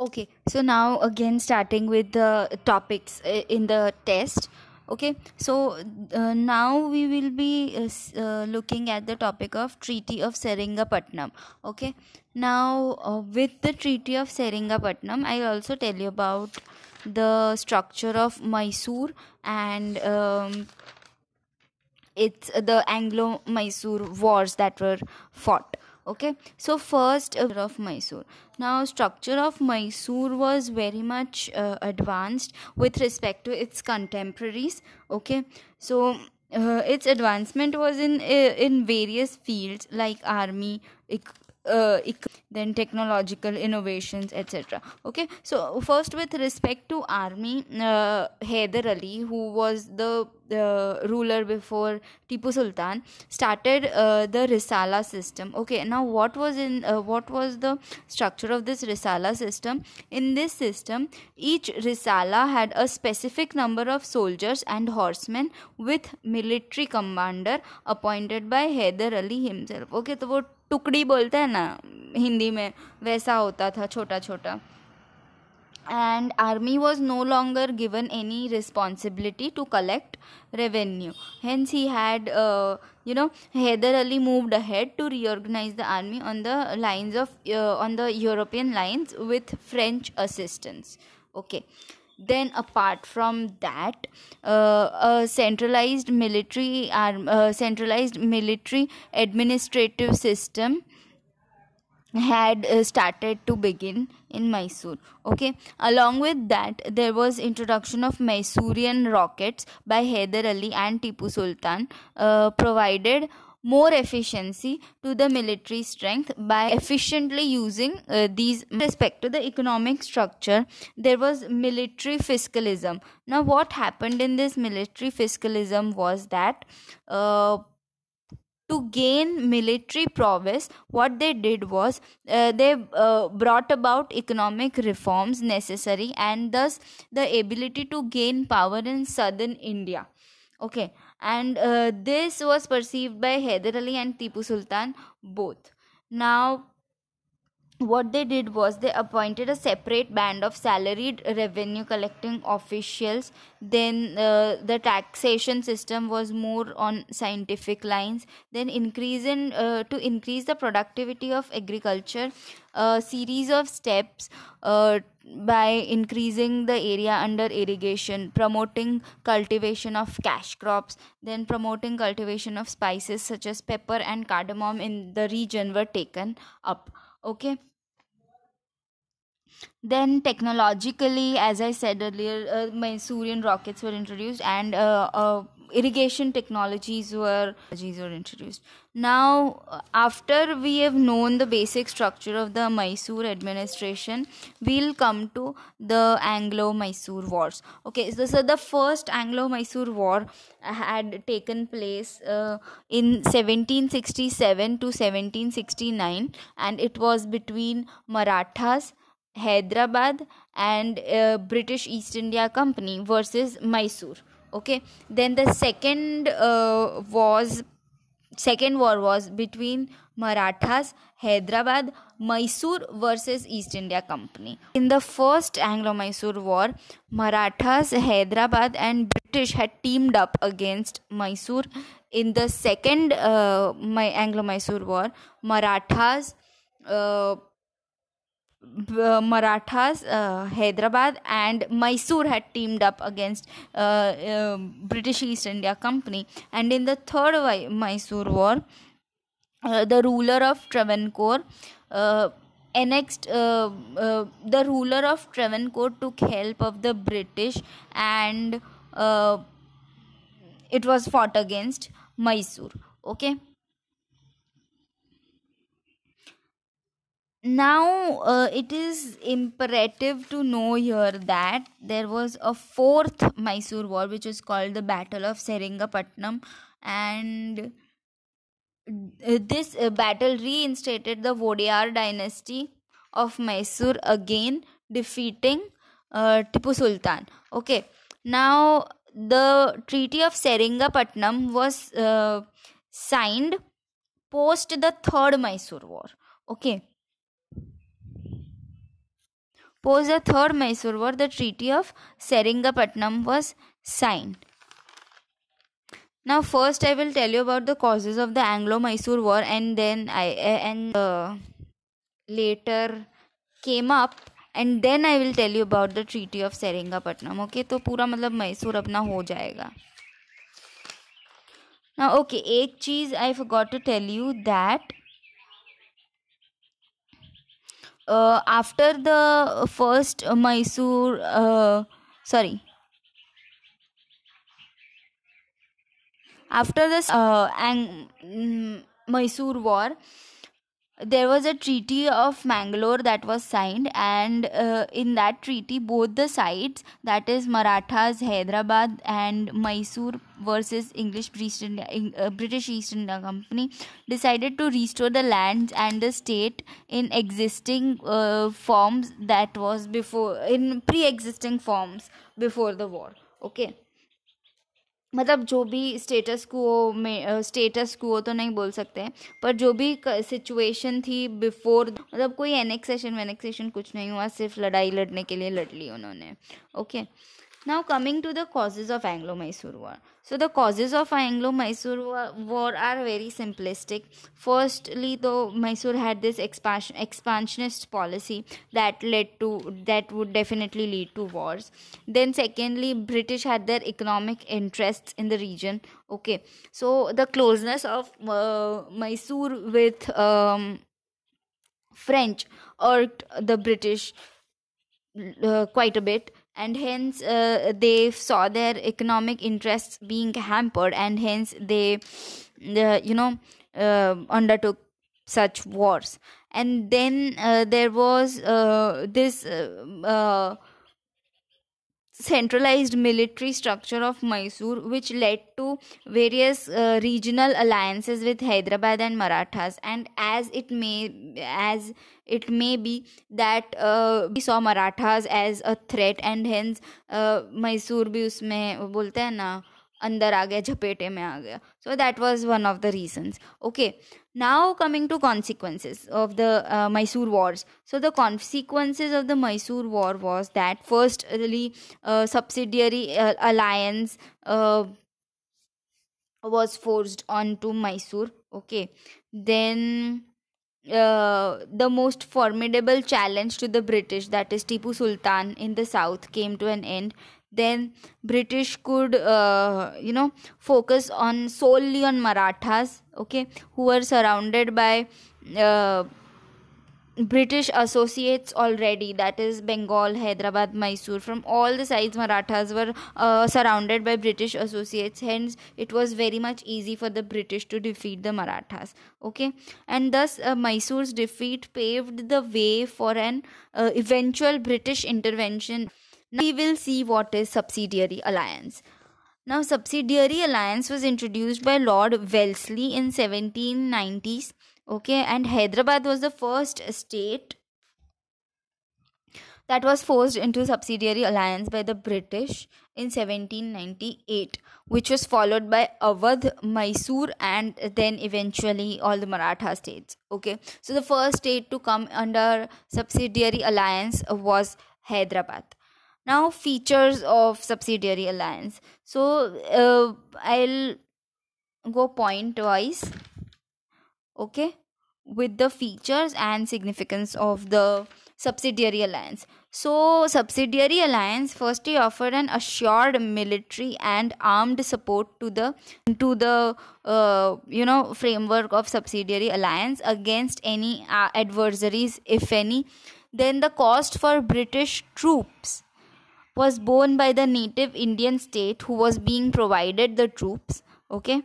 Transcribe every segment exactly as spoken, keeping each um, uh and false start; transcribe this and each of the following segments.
Okay, so now again starting with the topics uh, in the test. Okay, so uh, now we will be uh, s- uh, looking at the topic of Treaty of Seringapatnam. Okay, now uh, with the Treaty of Seringapatnam, I'll also tell you about the structure of Mysore and um, it's uh, the Anglo-Mysore wars that were fought. Okay, so first uh, of Mysore. Now, structure of Mysore was very much uh, advanced with respect to its contemporaries. Okay, so uh, its advancement was in uh, in various fields like army, ec- uh, ec- then technological innovations, et cetera. Okay, so first with respect to army, uh, Hyder Ali, who was the uh, ruler before Tipu Sultan, started uh, the Risala system. Okay, now what was in uh, what was the structure of this Risala system? In this system, each Risala had a specific number of soldiers and horsemen with military commander appointed by Hyder Ali himself. Okay, तो वो टुकड़ी बोलते हैं ना हिंदी में, वैसा होता था छोटा छोटा. And army was no longer given any responsibility to collect revenue. Hence, he had, uh, you know, Hyder Ali moved ahead to reorganize the army on the lines of uh, on the European lines with French assistance. Okay. Then, apart from that, uh, a centralized military arm, uh, centralized military administrative system had uh, started to begin in Mysore. Okay, along with that, there was introduction of Mysorean rockets by Hyder Ali and Tipu Sultan, uh, provided more efficiency to the military strength by efficiently using uh, these. With respect to the economic structure, there was military fiscalism. Now, what happened in this military fiscalism was that uh, to gain military prowess, what they did was uh, they uh, brought about economic reforms necessary and thus the ability to gain power in southern India. Okay, and uh, this was perceived by Hyder Ali and Tipu Sultan both. Now, what they did was they appointed a separate band of salaried revenue collecting officials. Then uh, the taxation system was more on scientific lines. Then increase in uh, to increase the productivity of agriculture, a series of steps uh, by increasing the area under irrigation, promoting cultivation of cash crops, then promoting cultivation of spices such as pepper and cardamom in the region were taken up. Okay, then technologically, as I said earlier, uh, Mysorean rockets were introduced and uh, uh, irrigation technologies were, were introduced. Now, after we have known the basic structure of the Mysore administration, we'll come to the Anglo-Mysore wars. Okay, so, so the first Anglo-Mysore war had taken place uh, in seventeen sixty-seven to seventeen sixty-nine, and it was between Marathas, Hyderabad, and uh, British East India Company versus Mysore. Okay, then the second uh, was second war was between Marathas, Hyderabad, Mysore versus East India Company. In the first Anglo-Mysore war, Marathas, Hyderabad, and British had teamed up against Mysore. In the second uh, my Anglo-Mysore war, Marathas, uh, Uh, Marathas, uh, Hyderabad, and Mysore had teamed up against uh, uh, British East India Company. And in the third y- Mysore War, uh, the ruler of Travancore uh, annexed uh, uh, the ruler of Travancore took help of the British, and uh, it was fought against Mysore. Okay. Now, uh, it is imperative to know here that there was a fourth Mysore war, which is called the Battle of Seringapatnam, and this uh, battle reinstated the Wodeyar dynasty of Mysore, again defeating uh, Tipu Sultan. Okay, now the Treaty of Seringapatnam was uh, signed post the third Mysore war. Okay. Post the Third Mysore War, the Treaty of Seringapatnam was signed. Now, first I will tell you about the causes of the Anglo-Mysore War, and then I and uh, later came up, and then I will tell you about the Treaty of Seringapatnam. Okay, तो पूरा मतलब Mysore अपना हो जाएगा. Now, okay, एक चीज I forgot to tell you that uh, after the first Mysore, uh, sorry. After this uh, Ang- Mysore War, there was a Treaty of Mangalore that was signed, and uh, in that treaty both the sides, that is Marathas, Hyderabad and Mysore versus English British India, uh, British East India Company, decided to restore the lands and the state in existing uh, forms that was before, in pre-existing forms before the war. Okay. मतलब जो भी status को में status को तो नहीं बोल सकते हैं, पर जो भी सिचुएशन थी बिफोर, मतलब कोई एनेक्सेशन एनेक्सेशन कुछ नहीं हुआ, सिर्फ लड़ाई लड़ने के लिए लड़ ली उन्होंने. Okay, now coming to the causes of Anglo Mysore war. So the causes of Anglo Mysore war are very simplistic. Firstly तो Mysore had this expansionist policy that led to that would definitely lead to wars. Then secondly, British had their economic interests in the region. Okay, so the closeness of uh, Mysore with um, French irked the British uh, quite a bit. And hence uh, they saw their economic interests being hampered, and hence they, uh, you know, uh, undertook such wars. And then uh, there was uh, this uh, uh, centralized military structure of Mysore, which led to various uh, regional alliances with Hyderabad and Marathas. And as it may, as it may be that uh, we saw Marathas as a threat, and hence uh, Mysore भी उसमें बोलते हैं ना अंदर आ गया, झपेटे में आ गया. So that was one of the reasons. Okay, now coming to consequences of the uh, Mysore wars. So the consequences of the Mysore war was that firstly uh, subsidiary uh, alliance uh, was forced onto Mysore. Okay, then Uh, the most formidable challenge to the British, that is Tipu Sultan in the south, came to an end. Then British could uh, you know focus on solely on Marathas, okay, who were surrounded by uh, British associates already, that is Bengal, Hyderabad, Mysore. From all the sides Marathas were uh, surrounded by British associates, hence it was very much easy for the British to defeat the Marathas. Okay, and thus uh, Mysore's defeat paved the way for an uh, eventual British intervention. Now we will see what is subsidiary alliance. Now subsidiary alliance was introduced by Lord Wellesley in seventeen nineties. Okay, and Hyderabad was the first state that was forced into subsidiary alliance by the British in seventeen ninety-eight, which was followed by Awadh, Mysore, and then eventually all the Maratha states. Okay, so the first state to come under subsidiary alliance was Hyderabad. Now, features of subsidiary alliance. So, uh, I'll go point-wise. Okay, with the features and significance of the subsidiary alliance. So, subsidiary alliance firstly offered an assured military and armed support to the to the uh, you know framework of subsidiary alliance against any uh, adversaries, if any. Then the cost for British troops was borne by the native Indian state who was being provided the troops. Okay,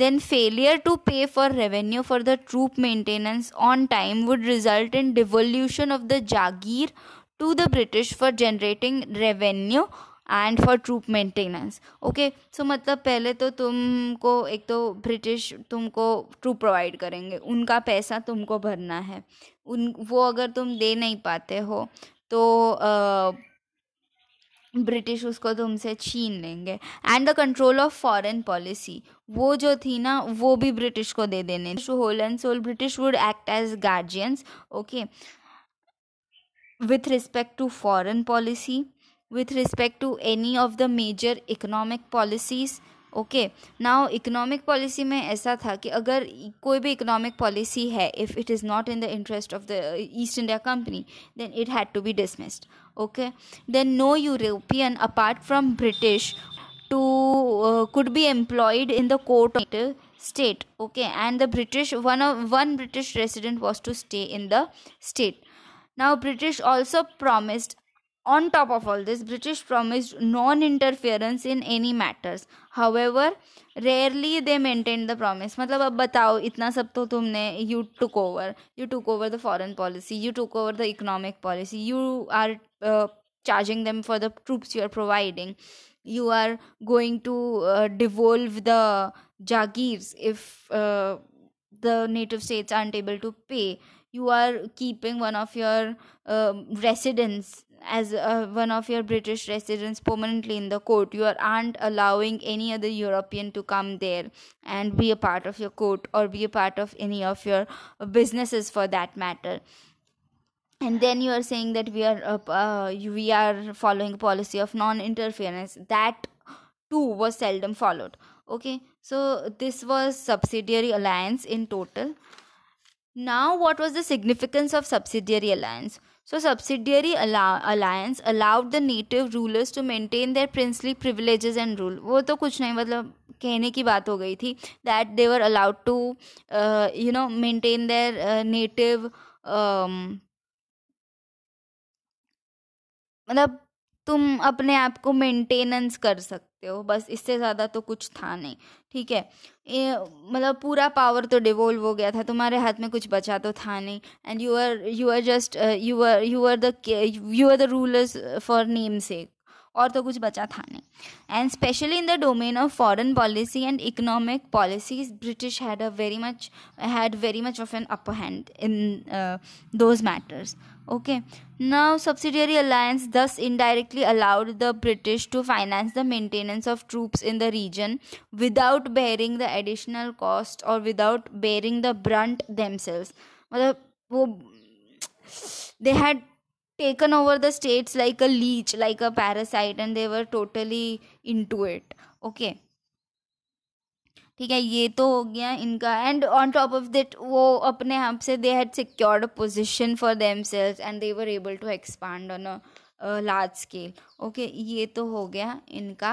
then failure to pay for revenue for the troop maintenance on time would result in devolution of the jagir to the British for generating revenue and for troop maintenance. Okay, so मतलब पहले तो तुमको एक तो British तुमको troop provide करेंगे, उनका पैसा तुमको भरना है, उन वो अगर तुम दे नहीं पाते हो तो आ, ब्रिटिश उसको तुमसे छीन लेंगे. And the control of foreign policy, वो जो थी ना वो भी ब्रिटिश को दे देने. Whole and soul British would act as guardians. Okay, with respect to foreign policy, with respect to any of the major economic policies. Okay now economic policy में ऐसा था कि अगर कोई भी इकोनॉमिक पॉलिसी है if it is not in the interest of the East India company then it had to be dismissed. Okay then no European apart from British to could be employed in the court of state. Okay and the British one one British resident was to stay in the state. Now British also promised. On top of all this, British promised non-interference in any matters. However, rarely they maintained the promise. मतलब अब बताओ इतना सब तो तुमने you took over, you took over the foreign policy, you took over the economic policy, you are uh, charging them for the troops you are providing, you are going to uh, devolve the jagirs if uh, the native states aren't able to pay. You are keeping one of your uh, residents as uh, one of your British residents permanently in the court. You aren't allowing any other European to come there and be a part of your court or be a part of any of your businesses for that matter. And then you are saying that we are uh, uh, we are following a policy of non-interference. That too was seldom followed. Okay, so this was subsidiary alliance in total. Now, what was the significance of subsidiary alliance? So, subsidiary allow- alliance allowed the native rulers to maintain their princely privileges and rule. वो तो कुछ नहीं मतलब कहने की बात हो गई थी that they were allowed to uh, you know maintain their uh, native um, मतलब तुम अपने आप को मेंटेनेंस कर सकते हो बस इससे ज़्यादा तो कुछ था नहीं. ठीक है मतलब पूरा पावर तो डिवोल्व हो गया था तुम्हारे हाथ में कुछ बचा तो था नहीं. And you are you are just you are you are the you are the rulers for name sake और तो कुछ बचा था नहीं. And specially in the domain of foreign policy and economic policies British had a very much had very much of an upper hand in those matters. Okay, now subsidiary alliance thus indirectly allowed the British to finance the maintenance of troops in the region without bearing the additional cost or without bearing the brunt themselves. मतलब वो they had taken over the states like a leech, like a parasite, and they were totally into it. Okay. ठीक है ये तो हो गया इनका. And on top of that वो अपने आप से they had secured a position for themselves and they were able to expand on a large scale. Okay ये तो हो गया इनका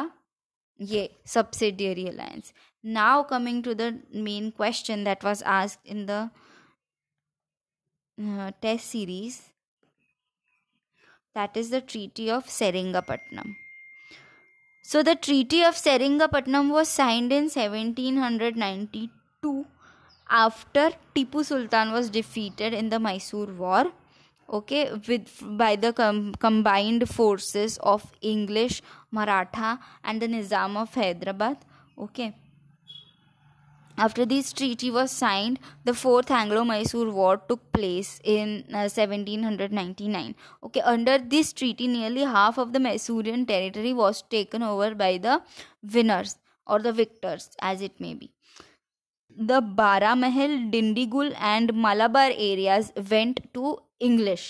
ये subsidiary alliance. Now coming to the main question that was asked in the test series that is the treaty of Seringapatam. So the Treaty of Seringapatnam was signed in seventeen ninety-two after Tipu Sultan was defeated in the Mysore war, okay, with by the com- combined forces of English, Maratha and the Nizam of Hyderabad, okay. After this treaty was signed, the fourth Anglo-Mysore war took place in uh, seventeen ninety-nine. Okay, under this treaty, nearly half of the Mysorean territory was taken over by the winners or the victors, as it may be. The Bara Mahal, Dindigul, and Malabar areas went to English.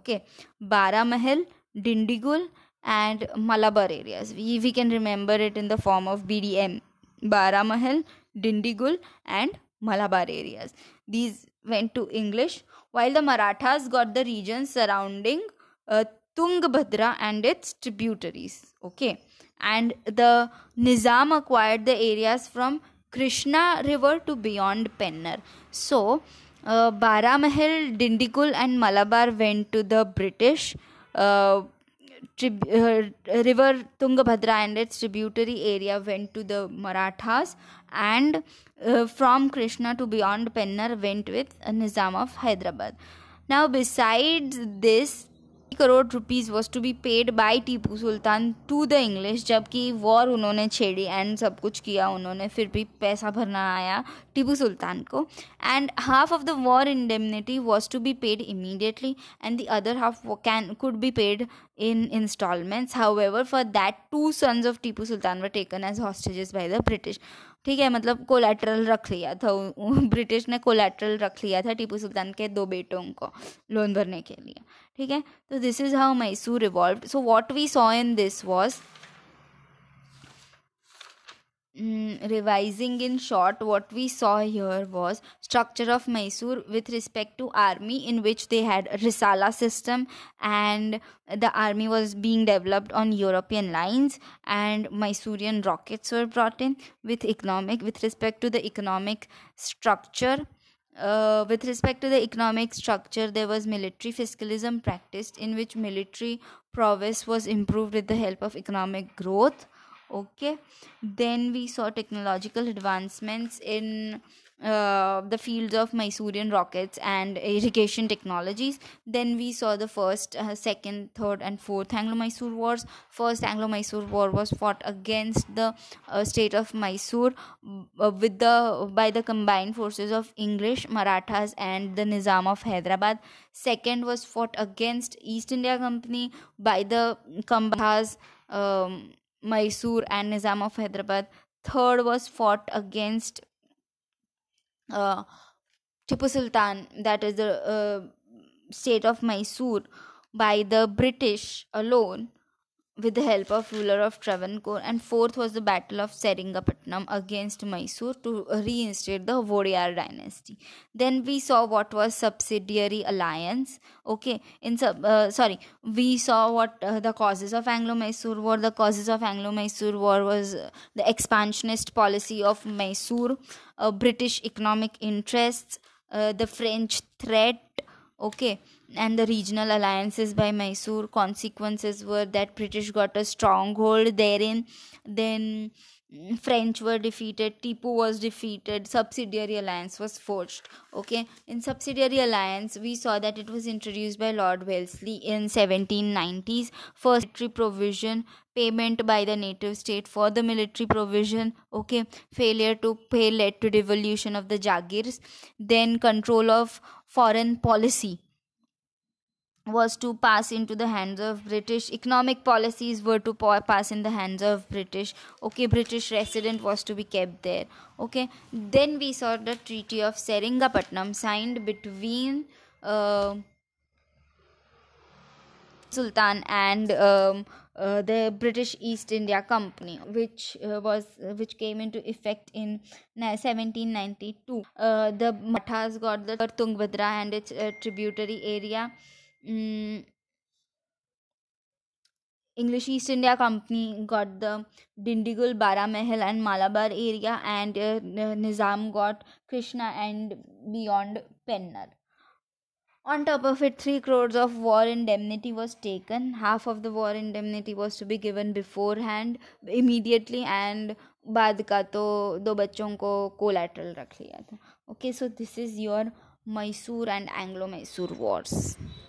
Okay, Bara Mahal, Dindigul, and Malabar areas. We, we can remember it in the form of B D M. Bara Mahal, Dindigul and Malabar areas. These went to English, while the Marathas got the regions surrounding uh, Tungabhadra and its tributaries. Okay, and the Nizam acquired the areas from Krishna River to beyond Penner. So, uh, Bara Mahal, Dindigul and Malabar went to the British. Uh, Trib- uh, river Tungabhadra and its tributary area went to the Marathas, and uh, from Krishna to beyond Penner went with uh, Nizam of Hyderabad. Now, besides this, crore rupees was to be paid by Tipu Sultan to the English, जबकि war उन्होंने छेड़ी and सब कुछ किया उन्होंने फिर भी पैसा भरना आया Tipu Sultan को. And half of the war indemnity was to be paid immediately, and the other half can could be paid in installments. However, for that, two sons of Tipu Sultan were taken as hostages by the British. ठीक है मतलब collateral रख लिया था British ने collateral रख लिया था टीपू सुल्तान के दो बेटों को लोन भरने के लिए. ठीक है. तो this is how Mysore evolved. So what we saw in this was revising in short, what we saw here was structure of Mysore with respect to army, in which they had a Risala system and the army was being developed on European lines, and Mysorean rockets were brought in. With economic, with respect to the economic structure, uh, with respect to the economic structure, there was military fiscalism practiced, in which military prowess was improved with the help of economic growth. Okay, then we saw technological advancements in uh, the fields of Mysorean rockets and irrigation technologies. Then we saw the first, uh, second, third and fourth Anglo-Mysore wars. First Anglo-Mysore war was fought against the uh, state of Mysore uh, with the by the combined forces of English, Marathas and the Nizam of Hyderabad. Second was fought against East India Company by the Marathas, um Mysore and Nizam of Hyderabad. Third was fought against uh, Tipu Sultan, that is the uh, state of Mysore, by the British alone with the help of ruler of Travancore. And fourth was the Battle of Seringapatnam against Mysore to reinstate the Wodeyar dynasty. Then we saw what was subsidiary alliance. Okay, in sub, uh, sorry, we saw what uh, the causes of Anglo-Mysore war. The causes of Anglo-Mysore war was uh, the expansionist policy of Mysore, uh, British economic interests, uh, the French threat. Okay, and the regional alliances by Mysore. Consequences were that British got a stronghold therein, then French were defeated, Tipu was defeated, subsidiary alliance was forged. Okay, in subsidiary alliance we saw that it was introduced by Lord Wellesley in seventeen nineties. First, military provision, payment by the native state for the military provision. Okay, failure to pay led to devolution of the jagirs. Then control of foreign policy was to pass into the hands of British. Economic policies were to pass in the hands of British. Okay, British resident was to be kept there. Okay, then we saw the Treaty of Seringapatnam signed between uh, Sultan and um, uh, the British East India Company, which uh, was uh, which came into effect in seventeen ninety-two. Uh, the Marathas got the Tungabhadra and its uh, tributary area. Mm. English East India Company got the Dindigul, Bara Mahal and Malabar area, and uh, Nizam got Krishna and beyond Penner. On top of it, three crores of war indemnity was taken. Half of the war indemnity was to be given beforehand, immediately, and baad ka to do bachon ko collateral rakh liya tha. Okay, so this is your Mysore and Anglo-Mysore wars.